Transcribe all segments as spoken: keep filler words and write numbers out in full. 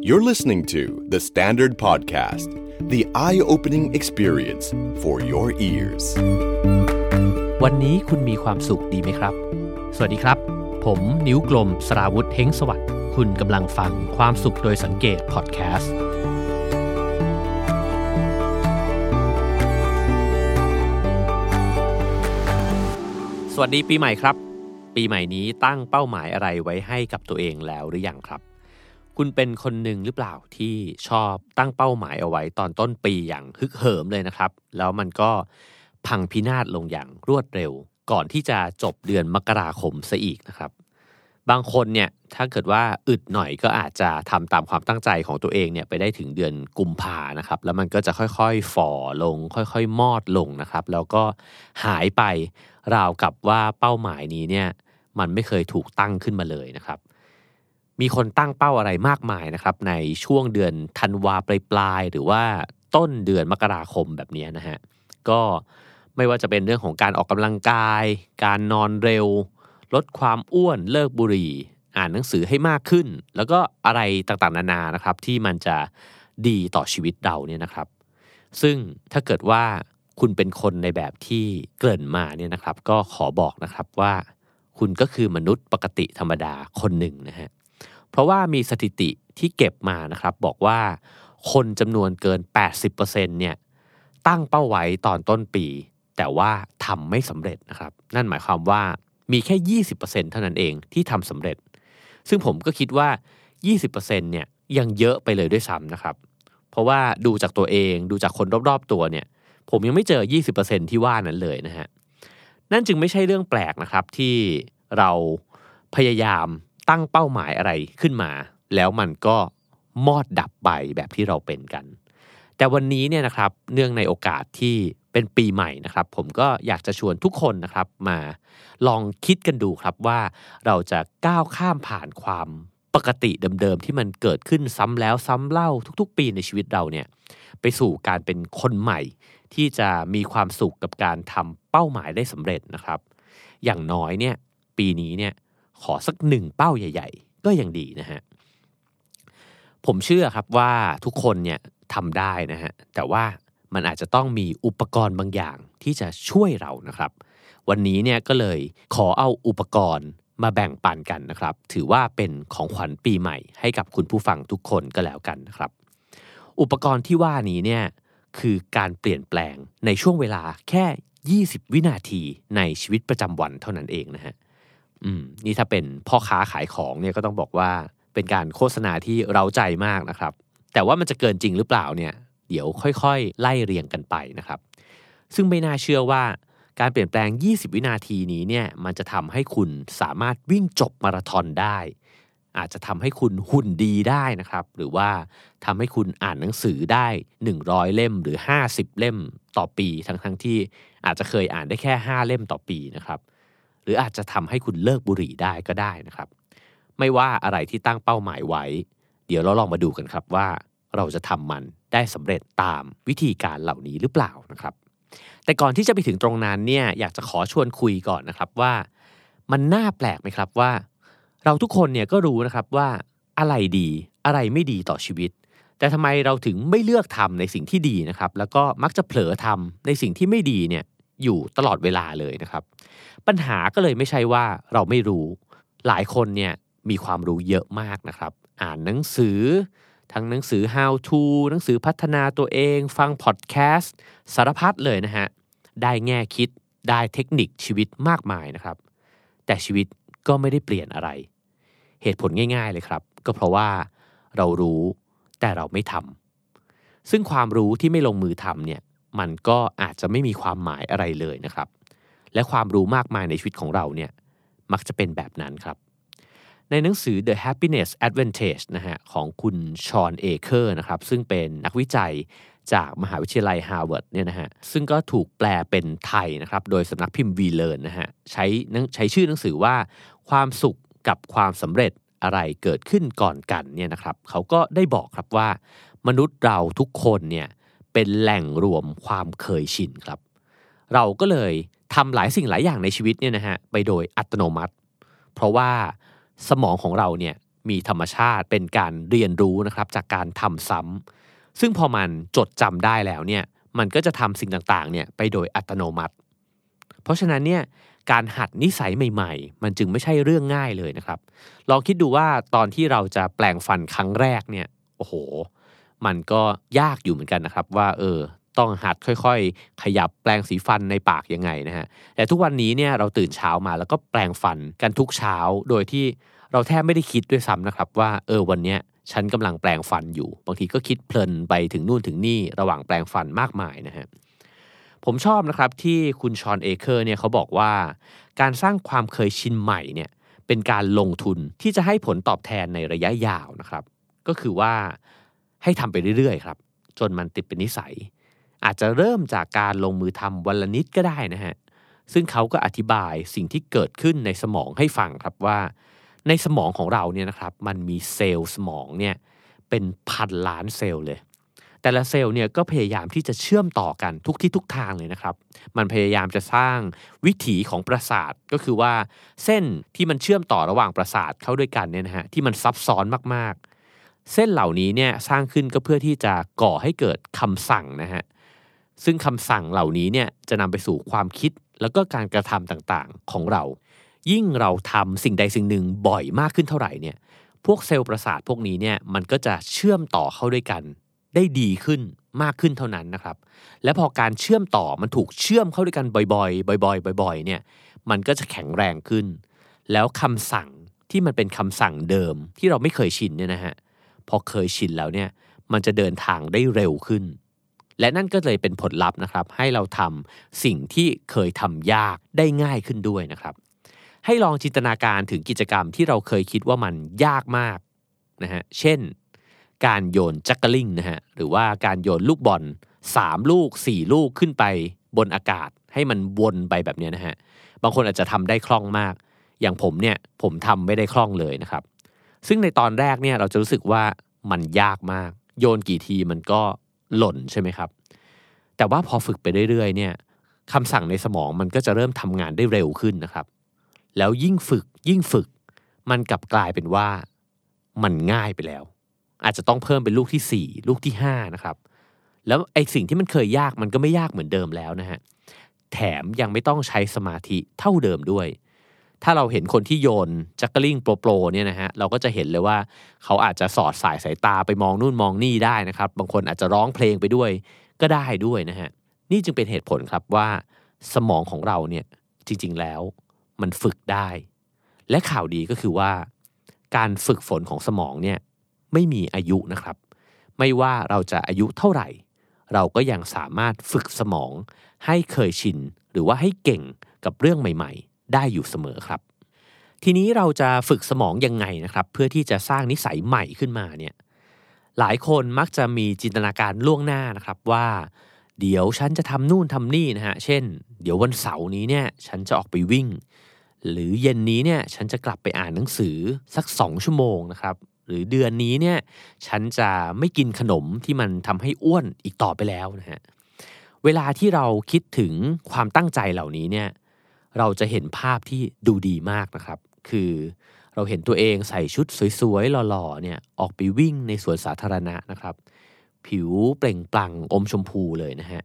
You're listening to The Standard Podcast, the eye-opening experience for your ears. วันนี้คุณมีความสุขดีไหมครับสวัสดีครับผมนิ้วกลมสราวุธเฮงสวัสดิ์คุณกำลังฟังความสุขโดยสังเกตพอดแคสต์สวัสดีปีใหม่ครับปีใหม่นี้ตั้งเป้าหมายอะไรไว้ให้กับตัวเองแล้วหรือยังครับคุณเป็นคนหนึ่งหรือเปล่าที่ชอบตั้งเป้าหมายเอาไว้ตอนต้นปีอย่างฮึกเหิมเลยนะครับแล้วมันก็พังพินาศลงอย่างรวดเร็วก่อนที่จะจบเดือนมกราคมซะอีกนะครับบางคนเนี่ยถ้าเกิดว่าอึดหน่อยก็อาจจะทำตามความตั้งใจของตัวเองเนี่ยไปได้ถึงเดือนกุมภานะครับแล้วมันก็จะค่อยๆฝ่อลงค่อยๆมอดลงนะครับแล้วก็หายไปราวกับว่าเป้าหมายนี้เนี่ยมันไม่เคยถูกตั้งขึ้นมาเลยนะครับมีคนตั้งเป้าอะไรมากมายนะครับในช่วงเดือนธันวาปลายๆหรือว่าต้นเดือนมกราคมแบบนี้นะฮะก็ไม่ว่าจะเป็นเรื่องของการออกกำลังกายการนอนเร็วลดความอ้วนเลิกบุหรี่อ่านหนังสือให้มากขึ้นแล้วก็อะไรต่างๆนานานะครับที่มันจะดีต่อชีวิตเราเนี่ยนะครับซึ่งถ้าเกิดว่าคุณเป็นคนในแบบที่เกริ่นมาเนี่ยนะครับก็ขอบอกนะครับว่าคุณก็คือมนุษย์ปกติธรรมดาคนหนึ่งนะฮะเพราะว่ามีสถิติที่เก็บมานะครับบอกว่าคนจำนวนเกิน แปดสิบเปอร์เซ็นต์ เนี่ยตั้งเป้าไว้ตอนต้นปีแต่ว่าทำไม่สำเร็จนะครับนั่นหมายความว่ามีแค่ ยี่สิบเปอร์เซ็นต์ เท่านั้นเองที่ทำสำเร็จซึ่งผมก็คิดว่า ยี่สิบเปอร์เซ็นต์ เนี่ยยังเยอะไปเลยด้วยซ้ำนะครับเพราะว่าดูจากตัวเองดูจากคนรอบๆตัวเนี่ยผมยังไม่เจอ ยี่สิบเปอร์เซ็นต์ ที่ว่านั้นเลยนะฮะนั่นจึงไม่ใช่เรื่องแปลกนะครับที่เราพยายามตั้งเป้าหมายอะไรขึ้นมาแล้วมันก็มอดดับไปแบบที่เราเป็นกันแต่วันนี้เนี่ยนะครับเนื่องในโอกาสที่เป็นปีใหม่นะครับผมก็อยากจะชวนทุกคนนะครับมาลองคิดกันดูครับว่าเราจะก้าวข้ามผ่านความปกติเดิมๆที่มันเกิดขึ้นซ้ำแล้วซ้ำเล่าทุกๆปีในชีวิตเราเนี่ยไปสู่การเป็นคนใหม่ที่จะมีความสุขกับการทำเป้าหมายได้สำเร็จนะครับอย่างน้อยเนี่ยปีนี้เนี่ยขอสักหนึ่งเป้าใหญ่ๆก็ยังดีนะฮะผมเชื่อครับว่าทุกคนเนี่ยทำได้นะฮะแต่ว่ามันอาจจะต้องมีอุปกรณ์บางอย่างที่จะช่วยเรานะครับวันนี้เนี่ยก็เลยขอเอาอุปกรณ์มาแบ่งปันกันนะครับถือว่าเป็นของขวัญปีใหม่ให้กับคุณผู้ฟังทุกคนก็แล้วกันนะครับอุปกรณ์ที่ว่านี้เนี่ยคือการเปลี่ยนแปลงในช่วงเวลาแค่ยี่สิบวินาทีในชีวิตประจำวันเท่านั้นเองนะฮะอืมนี่ถ้าเป็นพ่อค้าขายของเนี่ยก็ต้องบอกว่าเป็นการโฆษณาที่เร้าใจมากนะครับแต่ว่ามันจะเกินจริงหรือเปล่าเนี่ยเดี๋ยวค่อยๆไล่เรียงกันไปนะครับซึ่งไม่น่าเชื่อว่าการเปลี่ยนแปลงยี่สิบวินาทีนี้เนี่ยมันจะทำให้คุณสามารถวิ่งจบมาราธอนได้อาจจะทำให้คุณหุ่นดีได้นะครับหรือว่าทำให้คุณอ่านหนังสือได้หนึ่งร้อยเล่มหรือห้าสิบเล่มต่อปีทั้งๆที่อาจจะเคยอ่านได้แค่ห้าเล่มต่อปีนะครับหรืออาจจะทำให้คุณเลิกบุหรี่ได้ก็ได้นะครับไม่ว่าอะไรที่ตั้งเป้าหมายไว้เดี๋ยวเราลองมาดูกันครับว่าเราจะทำมันได้สำเร็จตามวิธีการเหล่านี้หรือเปล่านะครับแต่ก่อนที่จะไปถึงตรงนั้นเนี่ยอยากจะขอชวนคุยก่อนนะครับว่ามันน่าแปลกไหมครับว่าเราทุกคนเนี่ยก็รู้นะครับว่าอะไรดีอะไรไม่ดีต่อชีวิตแต่ทำไมเราถึงไม่เลือกทำในสิ่งที่ดีนะครับแล้วก็มักจะเผลอทำในสิ่งที่ไม่ดีเนี่ยอยู่ตลอดเวลาเลยนะครับปัญหาก็เลยไม่ใช่ว่าเราไม่รู้หลายคนเนี่ยมีความรู้เยอะมากนะครับอ่านหนังสือทั้งหนังสือ how to หนังสือพัฒนาตัวเองฟังพอดแคสต์สารพัดเลยนะฮะได้แง่คิดได้เทคนิคชีวิตมากมายนะครับแต่ชีวิตก็ไม่ได้เปลี่ยนอะไรเหตุผลง่ายๆเลยครับก็เพราะว่าเรารู้แต่เราไม่ทำซึ่งความรู้ที่ไม่ลงมือทำเนี่ยมันก็อาจจะไม่มีความหมายอะไรเลยนะครับและความรู้มากมายในชีวิตของเราเนี่ยมักจะเป็นแบบนั้นครับในหนังสือ The Happiness Advantage นะฮะของคุณชอนเอเคอร์นะครับซึ่งเป็นนักวิจัยจากมหาวิทยาลัย Harvard เนี่ยนะฮะซึ่งก็ถูกแปลเป็นไทยนะครับโดยสำนักพิมพ์ วี เลิร์น นะฮะใช้ใช้ชื่อหนังสือว่าความสุขกับความสำเร็จอะไรเกิดขึ้นก่อนกันเนี่ยนะครับเขาก็ได้บอกครับว่ามนุษย์เราทุกคนเนี่ยเป็นแหล่งรวมความเคยชินครับเราก็เลยทำหลายสิ่งหลายอย่างในชีวิตเนี่ยนะฮะไปโดยอัตโนมัติเพราะว่าสมองของเราเนี่ย มีธรรมชาติเป็นการเรียนรู้นะครับจากการทำซ้ำซึ่งพอมันจดจำได้แล้วเนี่ยมันก็จะทำสิ่งต่างๆเนี่ยไปโดยอัตโนมัติเพราะฉะนั้นเนี่ยการหัดนิสัยใหม่ๆมันจึงไม่ใช่เรื่องง่ายเลยนะครับลองคิดดูว่าตอนที่เราจะแปลงฟันครั้งแรกเนี่ยโอ้โหมันก็ยากอยู่เหมือนกันนะครับว่าเออต้องหัดค่อยๆขยับแปลงสีฟันในปากยังไงนะฮะแต่ทุกวันนี้เนี่ยเราตื่นเช้ามาแล้วก็แปลงฟันกันทุกเช้าโดยที่เราแทบไม่ได้คิดด้วยซ้ำนะครับว่าเออวันเนี้ยฉันกำลังแปลงฟันอยู่บางทีก็คิดเพลินไปถึงนู่นถึงนี่ระหว่างแปลงฟันมากมายนะฮะผมชอบนะครับที่คุณชอนเอเคอร์เนี่ยเขาบอกว่าการสร้างความเคยชินใหม่เนี่ยเป็นการลงทุนที่จะให้ผลตอบแทนในระยะยาวนะครับก็คือว่าให้ทำไปเรื่อยๆครับจนมันติดเป็นนิสัยอาจจะเริ่มจากการลงมือทำวันละนิดก็ได้นะฮะซึ่งเขาก็อธิบายสิ่งที่เกิดขึ้นในสมองให้ฟังครับว่าในสมองของเราเนี่ยนะครับมันมีเซลล์สมองเนี่ยเป็นพันล้านเซลล์เลยแต่ละเซลล์เนี่ยก็พยายามที่จะเชื่อมต่อกันทุกที่ทุกทางเลยนะครับมันพยายามจะสร้างวิถีของประสาทก็คือว่าเส้นที่มันเชื่อมต่อระหว่างประสาทเข้าด้วยกันเนี่ยนะฮะที่มันซับซ้อนมากๆเส้นเหล่านี้เนี่ยสร้างขึ้นก็เพื่อที่จะก่อให้เกิดคำสั่งนะฮะซึ่งคำสั่งเหล่านี้เนี่ยจะนำไปสู่ความคิดแล้วก็การกระทำต่างๆของเรายิ่งเราทำสิ่งใดสิ่งหนึ่งบ่อยมากขึ้นเท่าไหร่เนี่ยพวกเซลล์ประสาทพวกนี้เนี่ยมันก็จะเชื่อมต่อเข้าด้วยกันได้ดีขึ้นมากขึ้นเท่านั้นนะครับและพอการเชื่อมต่อมันถูกเชื่อมเข้าด้วยกันบ่อยๆบ่อยๆบ่อยๆเนี่ยมันก็จะแข็งแรงขึ้นแล้วคำสั่งที่มันเป็นคำสั่งเดิมที่เราไม่เคยชินเนี่ยนะฮะพอเคยชินแล้วเนี่ยมันจะเดินทางได้เร็วขึ้นและนั่นก็เลยเป็นผลลัพธ์นะครับให้เราทำสิ่งที่เคยทำยากได้ง่ายขึ้นด้วยนะครับให้ลองจินตนาการถึงกิจกรรมที่เราเคยคิดว่ามันยากมากนะฮะเช่นการโยนจักกะลิงนะฮะหรือว่าการโยนลูกบอลสามลูกสี่ลูกขึ้นไปบนอากาศให้มันวนไปแบบนี้นะฮะบางคนอาจจะทำได้คล่องมากอย่างผมเนี่ยผมทำไม่ได้คล่องเลยนะครับซึ่งในตอนแรกเนี่ยเราจะรู้สึกว่ามันยากมากโยนกี่ทีมันก็หล่นใช่ไหมครับแต่ว่าพอฝึกไปเรื่อยๆเนี่ยคำสั่งในสมองมันก็จะเริ่มทำงานได้เร็วขึ้นนะครับแล้วยิ่งฝึกยิ่งฝึกมันกลับกลายเป็นว่ามันง่ายไปแล้วอาจจะต้องเพิ่มเป็นลูกที่สี่ลูกที่ห้านะครับแล้วไอ้สิ่งที่มันเคยยากมันก็ไม่ยากเหมือนเดิมแล้วนะฮะแถมยังไม่ต้องใช้สมาธิเท่าเดิมด้วยถ้าเราเห็นคนที่โยนจักกะลิ่งโปรโปรเนี่ยนะฮะเราก็จะเห็นเลยว่าเขาอาจจะสอดสายสายตาไปมองนู่นมองนี่ได้นะครับบางคนอาจจะร้องเพลงไปด้วยก็ได้ด้วยนะฮะนี่จึงเป็นเหตุผลครับว่าสมองของเราเนี่ยจริงๆแล้วมันฝึกได้และข่าวดีก็คือว่าการฝึกฝนของสมองเนี่ยไม่มีอายุนะครับไม่ว่าเราจะอายุเท่าไหร่เราก็ยังสามารถฝึกสมองให้เคยชินหรือว่าให้เก่งกับเรื่องใหม่ๆได้อยู่เสมอครับทีนี้เราจะฝึกสมองยังไงนะครับเพื่อที่จะสร้างนิสัยใหม่ขึ้นมาเนี่ยหลายคนมักจะมีจินตนาการล่วงหน้านะครับว่าเดี๋ยวฉันจะทำนู่นทำนี่นะฮะเช่นเดี๋ยววันเสาร์นี้เนี่ยฉันจะออกไปวิ่งหรือเย็นนี้เนี่ยฉันจะกลับไปอ่านหนังสือสักสองชั่วโมงนะครับหรือเดือนนี้เนี่ยฉันจะไม่กินขนมที่มันทำให้อ้วนอีกต่อไปแล้วนะฮะเวลาที่เราคิดถึงความตั้งใจเหล่านี้เนี่ยเราจะเห็นภาพที่ดูดีมากนะครับคือเราเห็นตัวเองใส่ชุดสวยๆหล่อๆเนี่ยออกไปวิ่งในสวนสาธารณะนะครับผิวเปล่งปลั่งอมชมพูเลยนะฮะ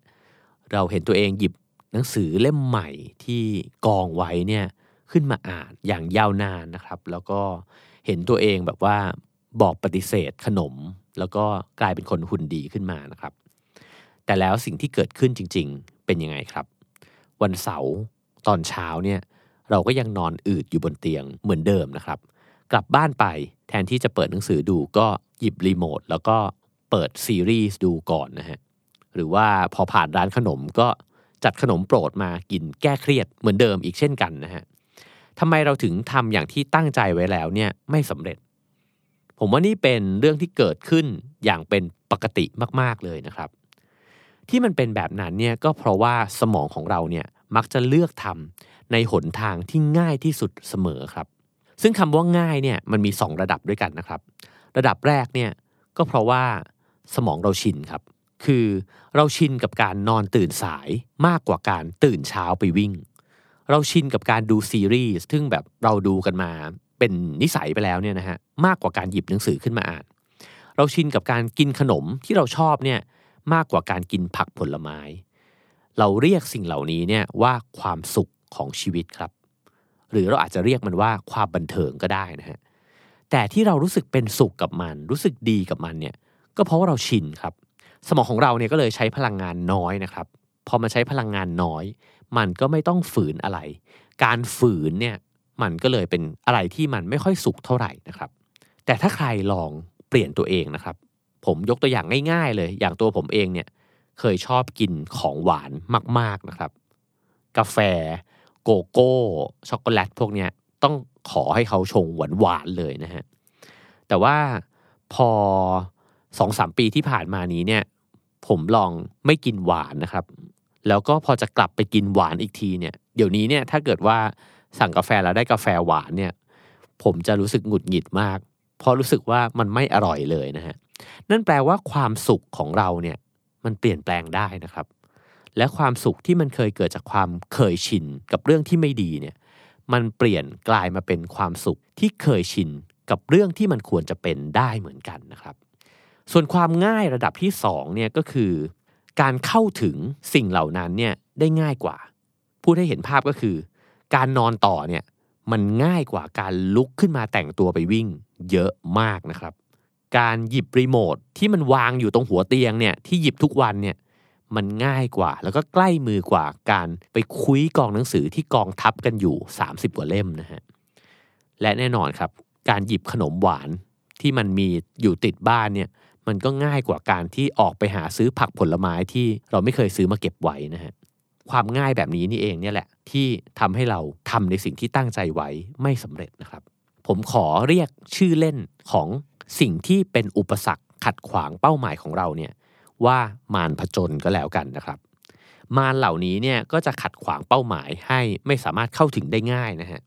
เราเห็นตัวเองหยิบหนังสือเล่มใหม่ที่กองไว้เนี่ยขึ้นมาอ่านอย่างยาวนานนะครับแล้วก็เห็นตัวเองแบบว่าบอกปฏิเสธขนมแล้วก็กลายเป็นคนหุ่นดีขึ้นมานะครับแต่แล้วสิ่งที่เกิดขึ้นจริงๆเป็นยังไงครับวันเสาร์ตอนเช้าเนี่ยเราก็ยังนอนอืดอยู่บนเตียงเหมือนเดิมนะครับกลับบ้านไปแทนที่จะเปิดหนังสือดูก็หยิบรีโมทแล้วก็เปิดซีรีส์ดูก่อนนะฮะหรือว่าพอผ่านร้านขนมก็จัดขนมโปรดมากินแก้เครียดเหมือนเดิมอีกเช่นกันนะฮะทำไมเราถึงทำอย่างที่ตั้งใจไว้แล้วเนี่ยไม่สำเร็จผมว่านี่เป็นเรื่องที่เกิดขึ้นอย่างเป็นปกติมากๆเลยนะครับที่มันเป็นแบบนั้นเนี่ยก็เพราะว่าสมองของเราเนี่ยมักจะเลือกทำในหนทางที่ง่ายที่สุดเสมอครับซึ่งคำว่าง่ายเนี่ยมันมีสองระดับด้วยกันนะครับระดับแรกเนี่ยก็เพราะว่าสมองเราชินครับคือเราชินกับการนอนตื่นสายมากกว่าการตื่นเช้าไปวิ่งเราชินกับการดูซีรีส์ซึ่งแบบเราดูกันมา เป็นนิสัยไปแล้วเนี่ยนะฮะมากกว่าการหยิบหนังสือขึ้นมาอ่านเราชินกับการกินขนมที่เราชอบเนี่ยมากกว่าการกินผักผลไม้เราเรียกสิ่งเหล่านี้เนี่ยว่าความสุขของชีวิตครับหรือเราอาจจะเรียกมันว่าความบันเทิงก็ได้นะฮะแต่ที่เรารู้สึกเป็นสุขกับมันรู้สึกดีกับมันเนี่ยก็เพราะว่าเราชินครับสมองของเราเนี่ยก็เลยใช้พลังงานน้อยนะครับพอมันใช้พลังงานน้อยมันก็ไม่ต้องฝืนอะไรการฝืนเนี่ยมันก็เลยเป็นอะไรที่มันไม่ค่อยสุขเท่าไหร่นะครับแต่ถ้าใครลองเปลี่ยนตัวเองนะครับผมยกตัวอย่างง่ายๆเลยอย่างตัวผมเองเนี่ยเคยชอบกินของหวานมากๆนะครับกาแฟโกโก้ช็อกโกแลตพวกเนี้ยต้องขอให้เขาชงหวานๆเลยนะฮะแต่ว่าพอ สองสาม ปีที่ผ่านมานี้เนี่ยผมลองไม่กินหวานนะครับแล้วก็พอจะกลับไปกินหวานอีกทีเนี่ยเดี๋ยวนี้เนี่ยถ้าเกิดว่าสั่งกาแฟแล้วได้กาแฟหวานเนี่ยผมจะรู้สึกหงุดหงิดมากเพราะรู้สึกว่ามันไม่อร่อยเลยนะฮะนั่นแปลว่าความสุขของเราเนี่ยมันเปลี่ยนแปลงได้นะครับและความสุขที่มันเคยเกิดจากความเคยชินกับเรื่องที่ไม่ดีเนี่ยมันเปลี่ยนกลายมาเป็นความสุขที่เคยชินกับเรื่องที่มันควรจะเป็นได้เหมือนกันนะครับส่วนความง่ายระดับที่สองเนี่ยก็คือการเข้าถึงสิ่งเหล่านั้นเนี่ยได้ง่ายกว่าพูดให้เห็นภาพก็คือการนอนต่อเนี่ยมันง่ายกว่าการลุกขึ้นมาแต่งตัวไปวิ่งเยอะมากนะครับการหยิบรีโมทที่มันวางอยู่ตรงหัวเตียงเนี่ยที่หยิบทุกวันเนี่ยมันง่ายกว่าแล้วก็ใกล้มือกว่าการไปคุ้ยกองหนังสือที่กองทับกันอยู่สามสิบกว่าเล่มนะฮะและแน่นอนครับการหยิบขนมหวานที่มันมีอยู่ติดบ้านเนี่ยมันก็ง่ายกว่าการที่ออกไปหาซื้อผักผลไม้ที่เราไม่เคยซื้อมาเก็บไว้นะฮะความง่ายแบบนี้นี่เองเนี่ยแหละที่ทำให้เราทำในสิ่งที่ตั้งใจไว้ไม่สำเร็จนะครับผมขอเรียกชื่อเล่นของสิ่งที่เป็นอุปสรรคขัดขวางเป้าหมายของเราเนี่ยว่ามารผจญก็แล้วกันนะครับมารเหล่านี้เนี่ยก็จะขัดขวางเป้าหมายให้ไม่สามารถเข้าถึงได้ง่ายนะฮะ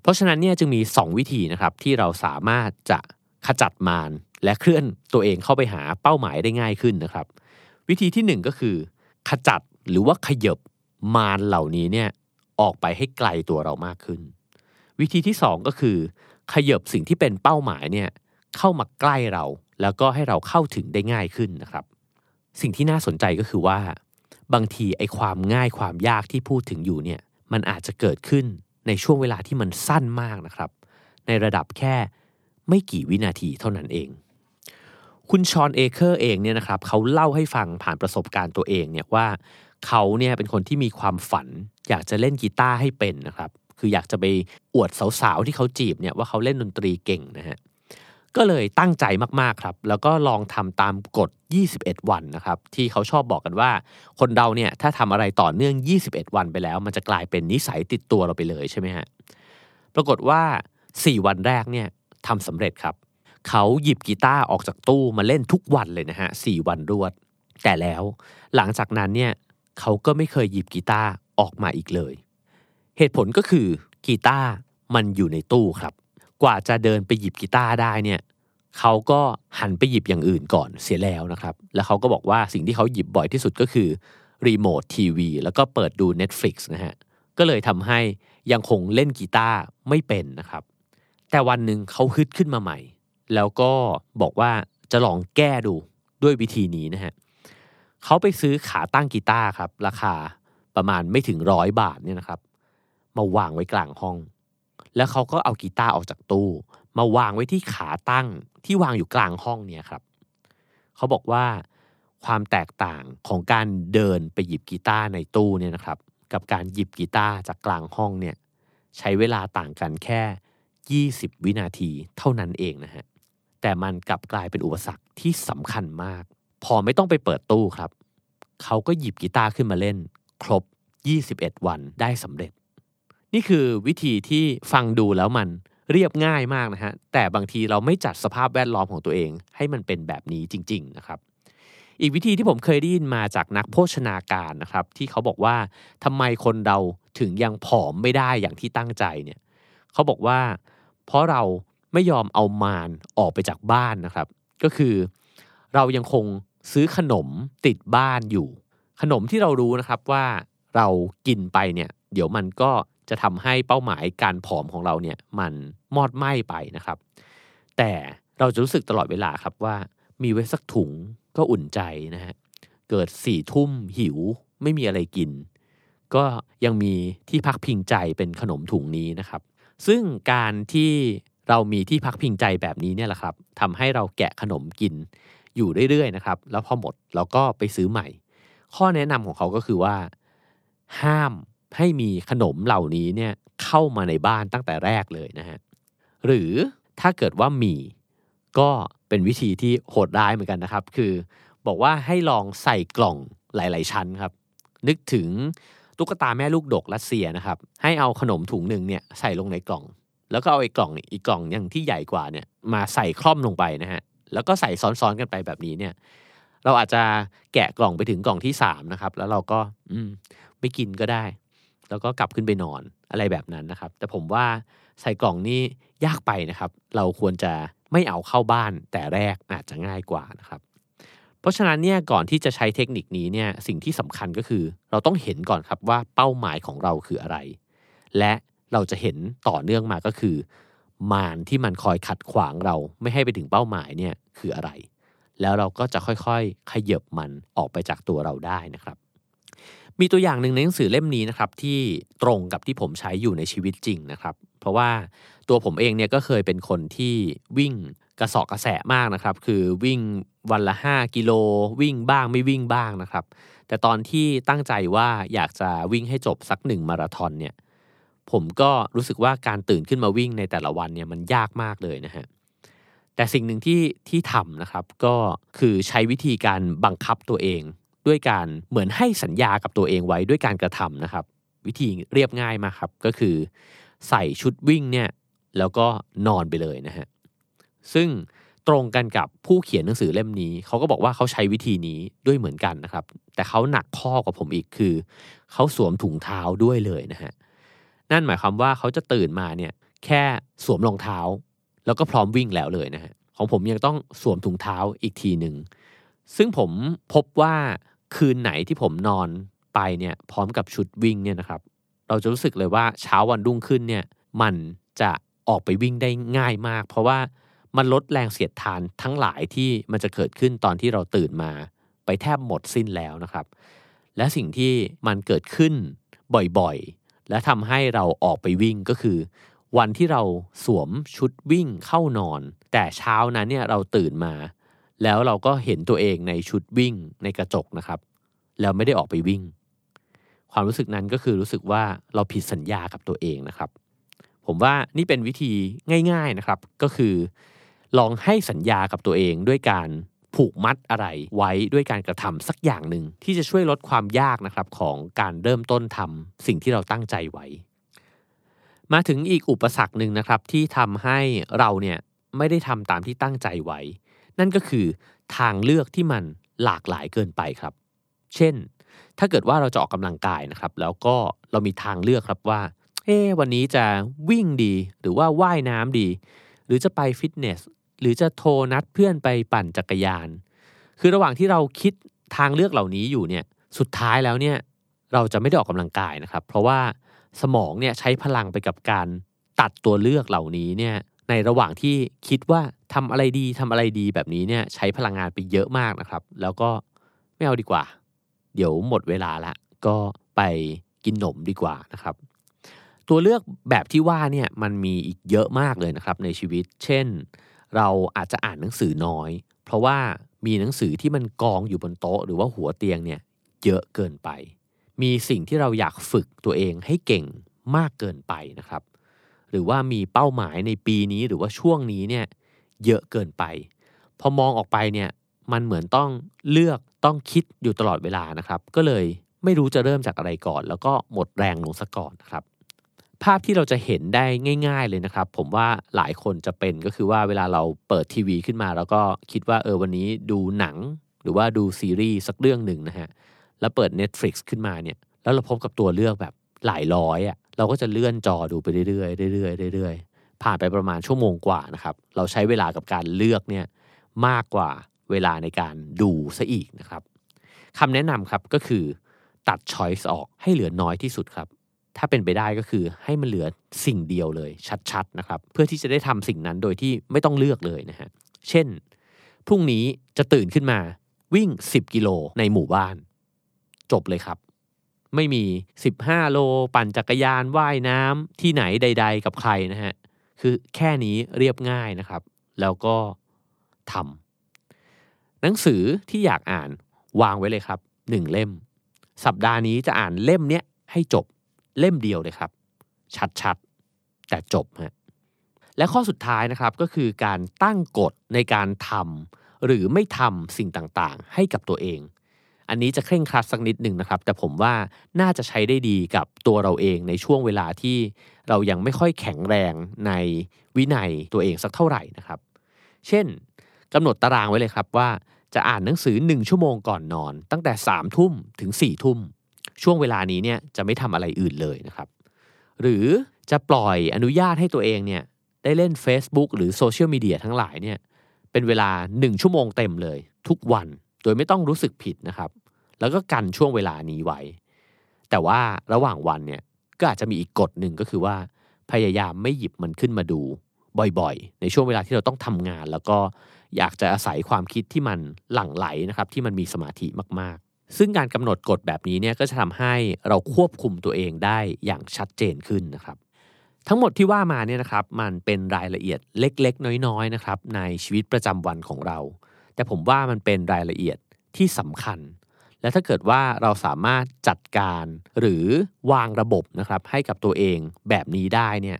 เพราะฉะนั้นเนี่ยจึงมีสองวิธีนะครับที่เราสามารถจะขจัดมารและเคลื่อนตัวเองเข้าไปหาเป้าหมายได้ง่ายขึ้นนะครับวิธีที่หนึ่งก็คือขจัดหรือว่าขยับมารเหล่านี้เนี่ยออกไปให้ไกลตัวเรามากขึ้นวิธีที่สองก็คือขยับสิ่งที่เป็นเป้าหมายเนี่ยเข้ามาใกล้เราแล้วก็ให้เราเข้าถึงได้ง่ายขึ้นนะครับสิ่งที่น่าสนใจก็คือว่าบางทีไอ้ความง่ายความยากที่พูดถึงอยู่เนี่ยมันอาจจะเกิดขึ้นในช่วงเวลาที่มันสั้นมากนะครับในระดับแค่ไม่กี่วินาทีเท่านั้นเองคุณชอนเอเคอร์เองเนี่ยนะครับเขาเล่าให้ฟังผ่านประสบการณ์ตัวเองเนี่ยว่าเขาเนี่ยเป็นคนที่มีความฝันอยากจะเล่นกีตาร์ให้เป็นนะครับคืออยากจะไปอวดสาวๆที่เขาจีบเนี่ยว่าเขาเล่นดนตรีเก่งนะฮะก็เลยตั้งใจมากๆครับแล้วก็ลองทำตามกฎยี่สิบเอ็ดวันนะครับที่เขาชอบบอกกันว่าคนเราเนี่ยถ้าทำอะไรต่อเนื่องยี่สิบเอ็ดวันไปแล้วมันจะกลายเป็นนิสัยติดตัวเราไปเลยใช่ไหมฮะปรากฏว่าสี่วันแรกเนี่ยทำสำเร็จครับเขาหยิบกีตาร์ออกจากตู้มาเล่นทุกวันเลยนะฮะสี่วันรวดแต่แล้วหลังจากนั้นเนี่ยเขาก็ไม่เคยหยิบกีตาร์ออกมาอีกเลยเหตุผลก็คือกีตาร์มันอยู่ในตู้ครับกว่าจะเดินไปหยิบกีตาร์ได้เนี่ยเขาก็หันไปหยิบอย่างอื่นก่อนเสียแล้วนะครับแล้วเขาก็บอกว่าสิ่งที่เขาหยิบบ่อยที่สุดก็คือรีโมททีวีแล้วก็เปิดดู Netflix นะฮะก็เลยทำให้ยังคงเล่นกีตาร์ไม่เป็นนะครับแต่วันหนึ่งเขาฮึดขึ้นมาใหม่แล้วก็บอกว่าจะลองแก้ดูด้วยวิธีนี้นะฮะเขาไปซื้อขาตั้งกีตาร์ครับราคาประมาณไม่ถึงร้อยบาทเนี่ยนะครับมาวางไว้กลางห้องแล้วเขาก็เอากีตาร์ออกจากตู้มาวางไว้ที่ขาตั้งที่วางอยู่กลางห้องเนี่ยครับเขาบอกว่าความแตกต่างของการเดินไปหยิบกีตาร์ในตู้เนี่ยนะครับกับการหยิบกีตาร์จากกลางห้องเนี่ยใช้เวลาต่างกันแค่ยี่สิบวินาทีเท่านั้นเองนะฮะแต่มันกลับกลายเป็นอุปสรรคที่สำคัญมากพอไม่ต้องไปเปิดตู้ครับเขาก็หยิบกีตาร์ขึ้นมาเล่นครบยี่สิบเอ็ดวันได้สำเร็จนี่คือวิธีที่ฟังดูแล้วมันเรียบง่ายมากนะฮะแต่บางทีเราไม่จัดสภาพแวดล้อมของตัวเองให้มันเป็นแบบนี้จริงๆนะครับอีกวิธีที่ผมเคยได้ยินมาจากนักโภชนาการนะครับที่เขาบอกว่าทำไมคนเราถึงยังผอมไม่ได้อย่างที่ตั้งใจเนี่ยเขาบอกว่าเพราะเราไม่ยอมเอามารออกไปจากบ้านนะครับก็คือเรายังคงซื้อขนมติดบ้านอยู่ขนมที่เรารู้นะครับว่าเรากินไปเนี่ยเดี๋ยวมันก็ จะทำให้เป้าหมายการผอมของเราเนี่ยมันมอดไหม้ไปนะครับแต่เราจะรู้สึกตลอดเวลาครับว่ามีไว้สักถุงก็อุ่นใจนะฮะเกิดสี่ทุ่มหิวไม่มีอะไรกินก็ยังมีที่พักพิงใจเป็นขนมถุงนี้นะครับซึ่งการที่เรามีที่พักพิงใจแบบนี้เนี่ยแหละครับทำให้เราแกะขนมกินอยู่เรื่อยๆนะครับแล้วพอหมดเราก็ไปซื้อใหม่ข้อแนะนำของเขาก็คือว่าห้ามให้มีขนมเหล่านี้เนี่ยเข้ามาในบ้านตั้งแต่แรกเลยนะฮะหรือถ้าเกิดว่ามีก็เป็นวิธีที่โหดร้ายเหมือนกันนะครับคือบอกว่าให้ลองใส่กล่องหลายๆชั้นครับนึกถึงตุ๊กตาแม่ลูกดกรัสเซียนะครับให้เอาขนมถุงหนึ่งเนี่ยใส่ลงในกล่องแล้วก็เอาไอ้กล่องอีกกล่องอย่างที่ใหญ่กว่าเนี่ยมาใส่คล่อมลงไปนะฮะแล้วก็ใส่ซ้อนๆกันไปแบบนี้เนี่ยเราอาจจะแกะกล่องไปถึงกล่องที่สามนะครับแล้วเราก็อืมไม่กินก็ได้แล้วก็กลับขึ้นไปนอนอะไรแบบนั้นนะครับแต่ผมว่าใส่กล่องนี่ยากไปนะครับเราควรจะไม่เอาเข้าบ้านแต่แรกอาจจะง่ายกว่านะครับเพราะฉะนั้นเนี่ยก่อนที่จะใช้เทคนิคนี้เนี่ยสิ่งที่สำคัญก็คือเราต้องเห็นก่อนครับว่าเป้าหมายของเราคืออะไรและเราจะเห็นต่อเนื่องมาก็คือมารที่มันคอยขัดขวางเราไม่ให้ไปถึงเป้าหมายเนี่ยคืออะไรแล้วเราก็จะค่อยๆขยับมันออกไปจากตัวเราได้นะครับมีตัวอย่างหนึ่งในหนังสือเล่มนี้นะครับที่ตรงกับที่ผมใช้อยู่ในชีวิตจริงนะครับเพราะว่าตัวผมเองเนี่ยก็เคยเป็นคนที่วิ่งกระสอบกระแสะมากนะครับคือวิ่งวันละห้ากิโลวิ่งบ้างไม่วิ่งบ้างนะครับแต่ตอนที่ตั้งใจว่าอยากจะวิ่งให้จบสักหนึ่งมาราธอนเนี่ยผมก็รู้สึกว่าการตื่นขึ้นมาวิ่งในแต่ละวันเนี่ยมันยากมากเลยนะฮะแต่สิ่งหนึ่งที่ที่ทำนะครับก็คือใช้วิธีการบังคับตัวเองด้วยการเหมือนให้สัญญากับตัวเองไว้ด้วยการกระทำนะครับวิธีเรียบง่ายมากครับก็คือใส่ชุดวิ่งเนี่ยแล้วก็นอนไปเลยนะฮะซึ่งตรงกันกับผู้เขียนหนังสือเล่มนี้เขาก็บอกว่าเขาใช้วิธีนี้ด้วยเหมือนกันนะครับแต่เขาหนักข้อกว่าผมอีกคือเขาสวมถุงเท้าด้วยเลยนะฮะนั่นหมายความว่าเขาจะตื่นมาเนี่ยแค่สวมรองเท้าแล้วก็พร้อมวิ่งแล้วเลยนะฮะของผมยังต้องสวมถุงเท้าอีกทีนึงซึ่งผมพบว่าคืนไหนที่ผมนอนไปเนี่ยพร้อมกับชุดวิ่งเนี่ยนะครับเราจะรู้สึกเลยว่าเช้าวันรุ่งขึ้นเนี่ยมันจะออกไปวิ่งได้ง่ายมากเพราะว่ามันลดแรงเสียดทานทั้งหลายที่มันจะเกิดขึ้นตอนที่เราตื่นมาไปแทบหมดสิ้นแล้วนะครับและสิ่งที่มันเกิดขึ้นบ่อยๆและทำให้เราออกไปวิ่งก็คือวันที่เราสวมชุดวิ่งเข้านอนแต่เช้านั้นเนี่ยเราตื่นมาแล้วเราก็เห็นตัวเองในชุดวิ่งในกระจกนะครับแล้วไม่ได้ออกไปวิ่งความรู้สึกนั้นก็คือรู้สึกว่าเราผิดสัญญากับตัวเองนะครับผมว่านี่เป็นวิธีง่ายๆนะครับก็คือลองให้สัญญากับตัวเองด้วยการผูกมัดอะไรไว้ด้วยการกระทำสักอย่างหนึ่งที่จะช่วยลดความยากนะครับของการเริ่มต้นทำสิ่งที่เราตั้งใจไว้มาถึงอีกอุปสรรคหนึ่งนะครับที่ทำให้เราเนี่ยไม่ได้ทำตามที่ตั้งใจไว้นั่นก็คือทางเลือกที่มันหลากหลายเกินไปครับเช่นถ้าเกิดว่าเราจะออกกำลังกายนะครับแล้วก็เรามีทางเลือกครับว่าเอ๊ะวันนี้จะวิ่งดีหรือว่าว่ายน้ำดีหรือจะไปฟิตเนสหรือจะโทรนัดเพื่อนไปปั่นจักรยานคือระหว่างที่เราคิดทางเลือกเหล่านี้อยู่เนี่ยสุดท้ายแล้วเนี่ยเราจะไม่ได้ออกกำลังกายนะครับเพราะว่าสมองเนี่ยใช้พลังไปกับการตัดตัวเลือกเหล่านี้เนี่ยในระหว่างที่คิดว่าทำอะไรดีทำอะไรดีแบบนี้เนี่ยใช้พลังงานไปเยอะมากนะครับแล้วก็ไม่เอาดีกว่าเดี๋ยวหมดเวลาละก็ไปกินขนมดีกว่านะครับตัวเลือกแบบที่ว่าเนี่ยมันมีอีกเยอะมากเลยนะครับในชีวิตเช่นเราอาจจะอ่านหนังสือน้อยเพราะว่ามีหนังสือที่มันกองอยู่บนโต๊ะหรือว่าหัวเตียงเนี่ยเยอะเกินไปมีสิ่งที่เราอยากฝึกตัวเองให้เก่งมากเกินไปนะครับหรือว่ามีเป้าหมายในปีนี้หรือว่าช่วงนี้เนี่ยเยอะเกินไปพอมองออกไปเนี่ยมันเหมือนต้องเลือกต้องคิดอยู่ตลอดเวลานะครับก็เลยไม่รู้จะเริ่มจากอะไรก่อนแล้วก็หมดแรงลงซะก่อนนะครับภาพที่เราจะเห็นได้ง่ายๆเลยนะครับผมว่าหลายคนจะเป็นก็คือว่าเวลาเราเปิดทีวีขึ้นมาแล้วก็คิดว่าเออวันนี้ดูหนังหรือว่าดูซีรีส์สักเรื่องหนึ่งนะฮะแล้วเปิด Netflix ขึ้นมาเนี่ยแล้วเราพบกับตัวเลือกแบบหลายร้อยอ่ะเราก็จะเลื่อนจอดูไปเรื่อยๆเรื่อยๆเรื่อยๆผ่านไปประมาณชั่วโมงกว่านะครับเราใช้เวลากับการเลือกเนี่ยมากกว่าเวลาในการดูซะอีกนะครับคำแนะนำครับก็คือตัด choice ออกให้เหลือน้อยที่สุดครับ ถ้าเป็นไปได้ก็คือให้มันเหลือสิ่งเดียวเลยชัดๆนะครับเพื่อที่จะได้ทำสิ่งนั้นโดยที่ไม่ต้องเลือกเลยนะฮะเช่นพรุ่งนี้จะตื่นขึ้นมาวิ่งสิบกิโลในหมู่บ้านจบเลยครับไม่มีสิบห้าโลปั่นจักรยานว่ายน้ำที่ไหนใดๆกับใครนะฮะคือแค่นี้เรียบง่ายนะครับแล้วก็ทำหนังสือที่อยากอ่านวางไว้เลยครับหนึ่งเล่มสัปดาห์นี้จะอ่านเล่มเนี้ยให้จบเล่มเดียวเลยครับชัดๆแต่จบฮะและข้อสุดท้ายนะครับก็คือการตั้งกฎในการทำหรือไม่ทำสิ่งต่างๆให้กับตัวเองอันนี้จะเคร่งครัดสักนิดหนึ่งนะครับแต่ผมว่าน่าจะใช้ได้ดีกับตัวเราเองในช่วงเวลาที่เรายังไม่ค่อยแข็งแรงในวินัยตัวเองสักเท่าไหร่นะครับเช่นกำหนดตารางไว้เลยครับว่าจะอ่านหนังสือหนึ่งชั่วโมงก่อนนอนตั้งแต่ สาม ทุ่มถึง สี่ ทุ่มช่วงเวลานี้เนี่ยจะไม่ทำอะไรอื่นเลยนะครับหรือจะปล่อยอนุญาตให้ตัวเองเนี่ยได้เล่น Facebook หรือโซเชียลมีเดียทั้งหลายเนี่ยเป็นเวลาหนึ่งชั่วโมงเต็มเลยทุกวันโดยไม่ต้องรู้สึกผิดนะครับแล้วก็กันช่วงเวลานี้ไว้แต่ว่าระหว่างวันเนี่ยก็อาจจะมีอีกกฎหนึ่งก็คือว่าพยายามไม่หยิบมันขึ้นมาดูบ่อยๆในช่วงเวลาที่เราต้องทำงานแล้วก็อยากจะอาศัยความคิดที่มันหลั่งไหลนะครับที่มันมีสมาธิมากๆซึ่งการกำหนดกฎแบบนี้เนี่ยก็จะทำให้เราควบคุมตัวเองได้อย่างชัดเจนขึ้นนะครับทั้งหมดที่ว่ามาเนี่ยนะครับมันเป็นรายละเอียดเล็กๆน้อยๆนะครับในชีวิตประจำวันของเราแต่ผมว่ามันเป็นรายละเอียดที่สำคัญและถ้าเกิดว่าเราสามารถจัดการหรือวางระบบนะครับให้กับตัวเองแบบนี้ได้เนี่ย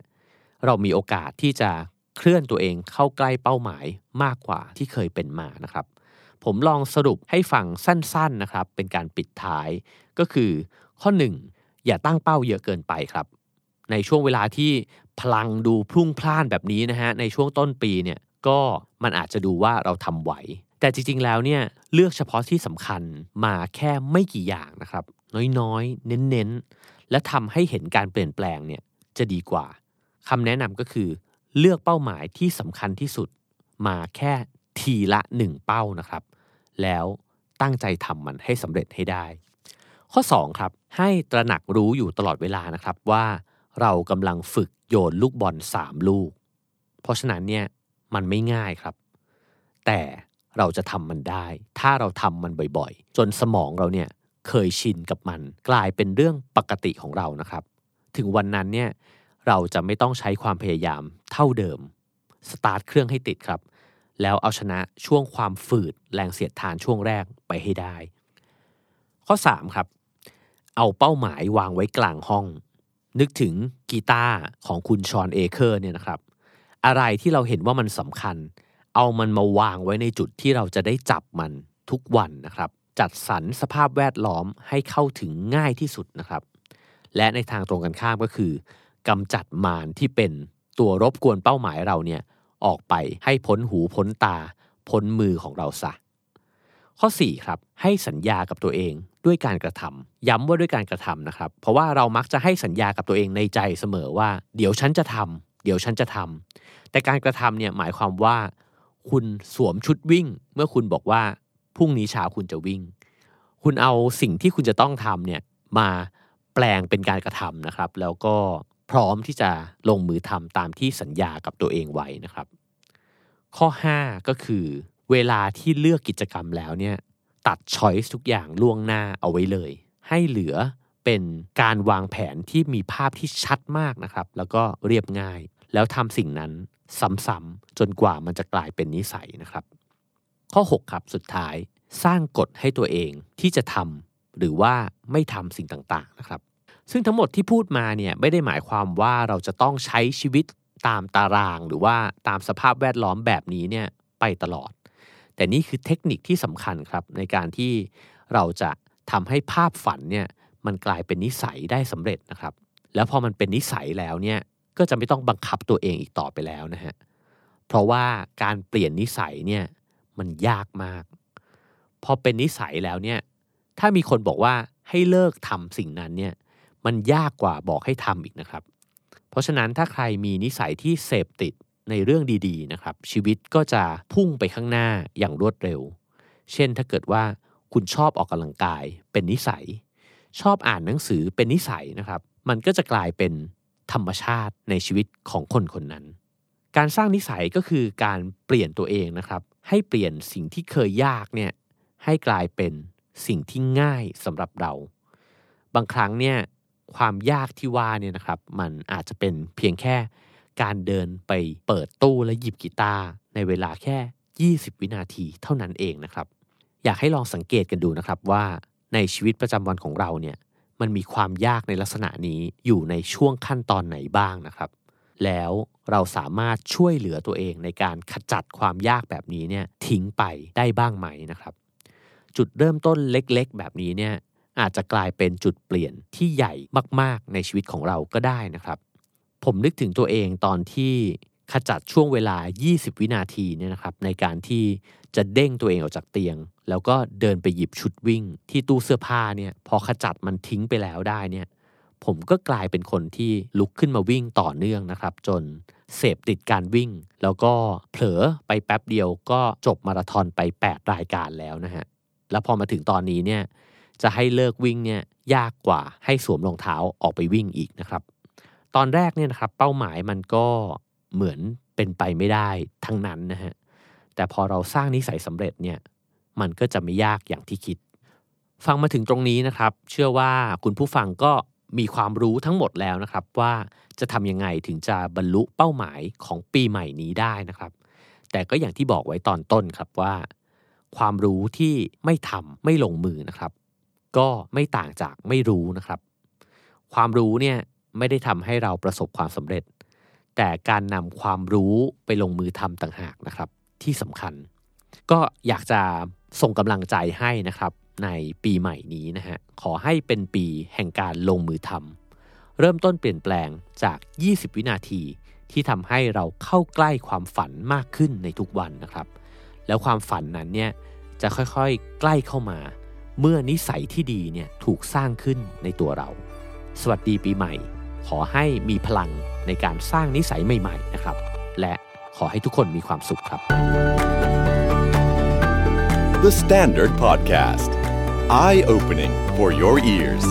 เรามีโอกาสที่จะเคลื่อนตัวเองเข้าใกล้เป้าหมายมากกว่าที่เคยเป็นมานะครับผมลองสรุปให้ฟังสั้นๆนะครับเป็นการปิดท้ายก็คือข้อหนึ่งอย่าตั้งเป้าเยอะเกินไปครับในช่วงเวลาที่พลังดูพรุ่งพล่านแบบนี้นะฮะในช่วงต้นปีเนี่ยก็มันอาจจะดูว่าเราทำไหวแต่จริงๆแล้วเนี่ยเลือกเฉพาะที่สำคัญมาแค่ไม่กี่อย่างนะครับน้อยๆเน้นๆและทำให้เห็นการเปลี่ยนแปลงเนี่ยจะดีกว่าคำแนะนำก็คือเลือกเป้าหมายที่สำคัญที่สุดมาแค่ทีละหนึ่งเป้านะครับแล้วตั้งใจทำมันให้สำเร็จให้ได้ข้อสองครับให้ตระหนักรู้อยู่ตลอดเวลานะครับว่าเรากำลังฝึกโยนลูกบอลสามลูกเพราะฉะนั้นเนี่ยมันไม่ง่ายครับแต่เราจะทำมันได้ถ้าเราทำมันบ่อยๆจนสมองเราเนี่ยเคยชินกับมันกลายเป็นเรื่องปกติของเรานะครับถึงวันนั้นเนี่ยเราจะไม่ต้องใช้ความพยายามเท่าเดิมสตาร์ทเครื่องให้ติดครับแล้วเอาชนะช่วงความฝืดแรงเสียดทานช่วงแรกไปให้ได้ข้อสามครับเอาเป้าหมายวางไว้กลางห้องนึกถึงกีตาร์ของคุณชอนเอเคอร์เนี่ยนะครับอะไรที่เราเห็นว่ามันสำคัญเอามันมาวางไว้ในจุดที่เราจะได้จับมันทุกวันนะครับจัดสรรสภาพแวดล้อมให้เข้าถึงง่ายที่สุดนะครับและในทางตรงกันข้ามก็คือกำจัดมารที่เป็นตัวรบกวนเป้าหมายเราเนี่ยออกไปให้พ้นหูพ้นตาพ้นมือของเราซะข้อสี่ครับให้สัญญากับตัวเองด้วยการกระทำย้ำว่าด้วยการกระทำนะครับเพราะว่าเรามักจะให้สัญญากับตัวเองในใจเสมอว่าเดี๋ยวฉันจะทำเดี๋ยวฉันจะทำแต่การกระทำเนี่ยหมายความว่าคุณสวมชุดวิ่งเมื่อคุณบอกว่าพรุ่งนี้เช้าคุณจะวิ่งคุณเอาสิ่งที่คุณจะต้องทำเนี่ยมาแปลงเป็นการกระทำนะครับแล้วก็พร้อมที่จะลงมือทำตามที่สัญญากับตัวเองไว้นะครับข้อห้าก็คือเวลาที่เลือกกิจกรรมแล้วเนี่ยตัด choice ทุกอย่างล่วงหน้าเอาไว้เลยให้เหลือเป็นการวางแผนที่มีภาพที่ชัดมากนะครับแล้วก็เรียบง่ายแล้วทำสิ่งนั้นซ้ำๆจนกว่ามันจะกลายเป็นนิสัยนะครับข้อหกครับสุดท้ายสร้างกฎให้ตัวเองที่จะทำหรือว่าไม่ทำสิ่งต่างๆนะครับซึ่งทั้งหมดที่พูดมาเนี่ยไม่ได้หมายความว่าเราจะต้องใช้ชีวิตตามตารางหรือว่าตามสภาพแวดล้อมแบบนี้เนี่ยไปตลอดแต่นี่คือเทคนิคที่สำคัญครับในการที่เราจะทำให้ภาพฝันเนี่ยมันกลายเป็นนิสัยได้สำเร็จนะครับแล้วพอมันเป็นนิสัยแล้วเนี่ยก็จะไม่ต้องบังคับตัวเองอีกต่อไปแล้วนะฮะเพราะว่าการเปลี่ยนนิสัยเนี่ยมันยากมากพอเป็นนิสัยแล้วเนี่ยถ้ามีคนบอกว่าให้เลิกทำสิ่งนั้นเนี่ยมันยากกว่าบอกให้ทำอีกนะครับเพราะฉะนั้นถ้าใครมีนิสัยที่เสพติดในเรื่องดีๆนะครับชีวิตก็จะพุ่งไปข้างหน้าอย่างรวดเร็วเช่นถ้าเกิดว่าคุณชอบออกกำลังกายเป็นนิสัยชอบอ่านหนังสือเป็นนิสัยนะครับ มันก็จะกลายเป็นธรรมชาติในชีวิตของคนคนนั้นการสร้างนิสัยก็คือการเปลี่ยนตัวเองนะครับให้เปลี่ยนสิ่งที่เคยยากเนี่ยให้กลายเป็นสิ่งที่ง่ายสำหรับเราบางครั้งเนี่ยความยากที่ว่าเนี่ยนะครับมันอาจจะเป็นเพียงแค่การเดินไปเปิดตู้และหยิบกีตาร์ในเวลาแค่ยี่สิบวินาทีเท่านั้นเองนะครับอยากให้ลองสังเกตกันดูนะครับว่าในชีวิตประจำวันของเราเนี่ยมันมีความยากในลักษณะนี้อยู่ในช่วงขั้นตอนไหนบ้างนะครับแล้วเราสามารถช่วยเหลือตัวเองในการขจัดความยากแบบนี้เนี่ยทิ้งไปได้บ้างไหมนะครับจุดเริ่มต้นเล็กๆแบบนี้เนี่ยอาจจะกลายเป็นจุดเปลี่ยนที่ใหญ่มากๆในชีวิตของเราก็ได้นะครับผมนึกถึงตัวเองตอนที่ขจัดช่วงเวลายี่สิบวินาทีเนี่ยนะครับในการที่จะเด้งตัวเองออกจากเตียงแล้วก็เดินไปหยิบชุดวิ่งที่ตู้เสื้อผ้าเนี่ยพอขจัดมันทิ้งไปแล้วได้เนี่ยผมก็กลายเป็นคนที่ลุกขึ้นมาวิ่งต่อเนื่องนะครับจนเสพติดการวิ่งแล้วก็เผลอไปแป๊บเดียวก็จบมาราธอนไปแปดรายการแล้วนะฮะแล้วพอมาถึงตอนนี้เนี่ยจะให้เลิกวิ่งเนี่ยยากกว่าให้สวมรองเท้าออกไปวิ่งอีกนะครับตอนแรกเนี่ยนะครับเป้าหมายมันก็เหมือนเป็นไปไม่ได้ทั้งนั้นนะฮะแต่พอเราสร้างนิสัยสำเร็จเนี่ยมันก็จะไม่ยากอย่างที่คิดฟังมาถึงตรงนี้นะครับเชื่อว่าคุณผู้ฟังก็มีความรู้ทั้งหมดแล้วนะครับว่าจะทำยังไงถึงจะบรรลุเป้าหมายของปีใหม่นี้ได้นะครับแต่ก็อย่างที่บอกไว้ตอนต้นครับว่าความรู้ที่ไม่ทำไม่ลงมือนะครับก็ไม่ต่างจากไม่รู้นะครับความรู้เนี่ยไม่ได้ทำให้เราประสบความสำเร็จแต่การนำความรู้ไปลงมือทำต่างหากนะครับที่สำคัญก็อยากจะส่งกำลังใจให้นะครับในปีใหม่นี้นะฮะขอให้เป็นปีแห่งการลงมือทำเริ่มต้นเปลี่ยนแปลงจากยี่สิบวินาทีที่ทำให้เราเข้าใกล้ความฝันมากขึ้นในทุกวันนะครับแล้วความฝันนั้นเนี่ยจะค่อยๆใกล้เข้ามาเมื่อนิสัยที่ดีเนี่ยถูกสร้างขึ้นในตัวเราสวัสดีปีใหม่ขอให้มีพลังในการสร้างนิสัยใหม่ๆนะครับและขอให้ทุกคนมีความสุขครับ The Standard Podcast Eye-opening for your ears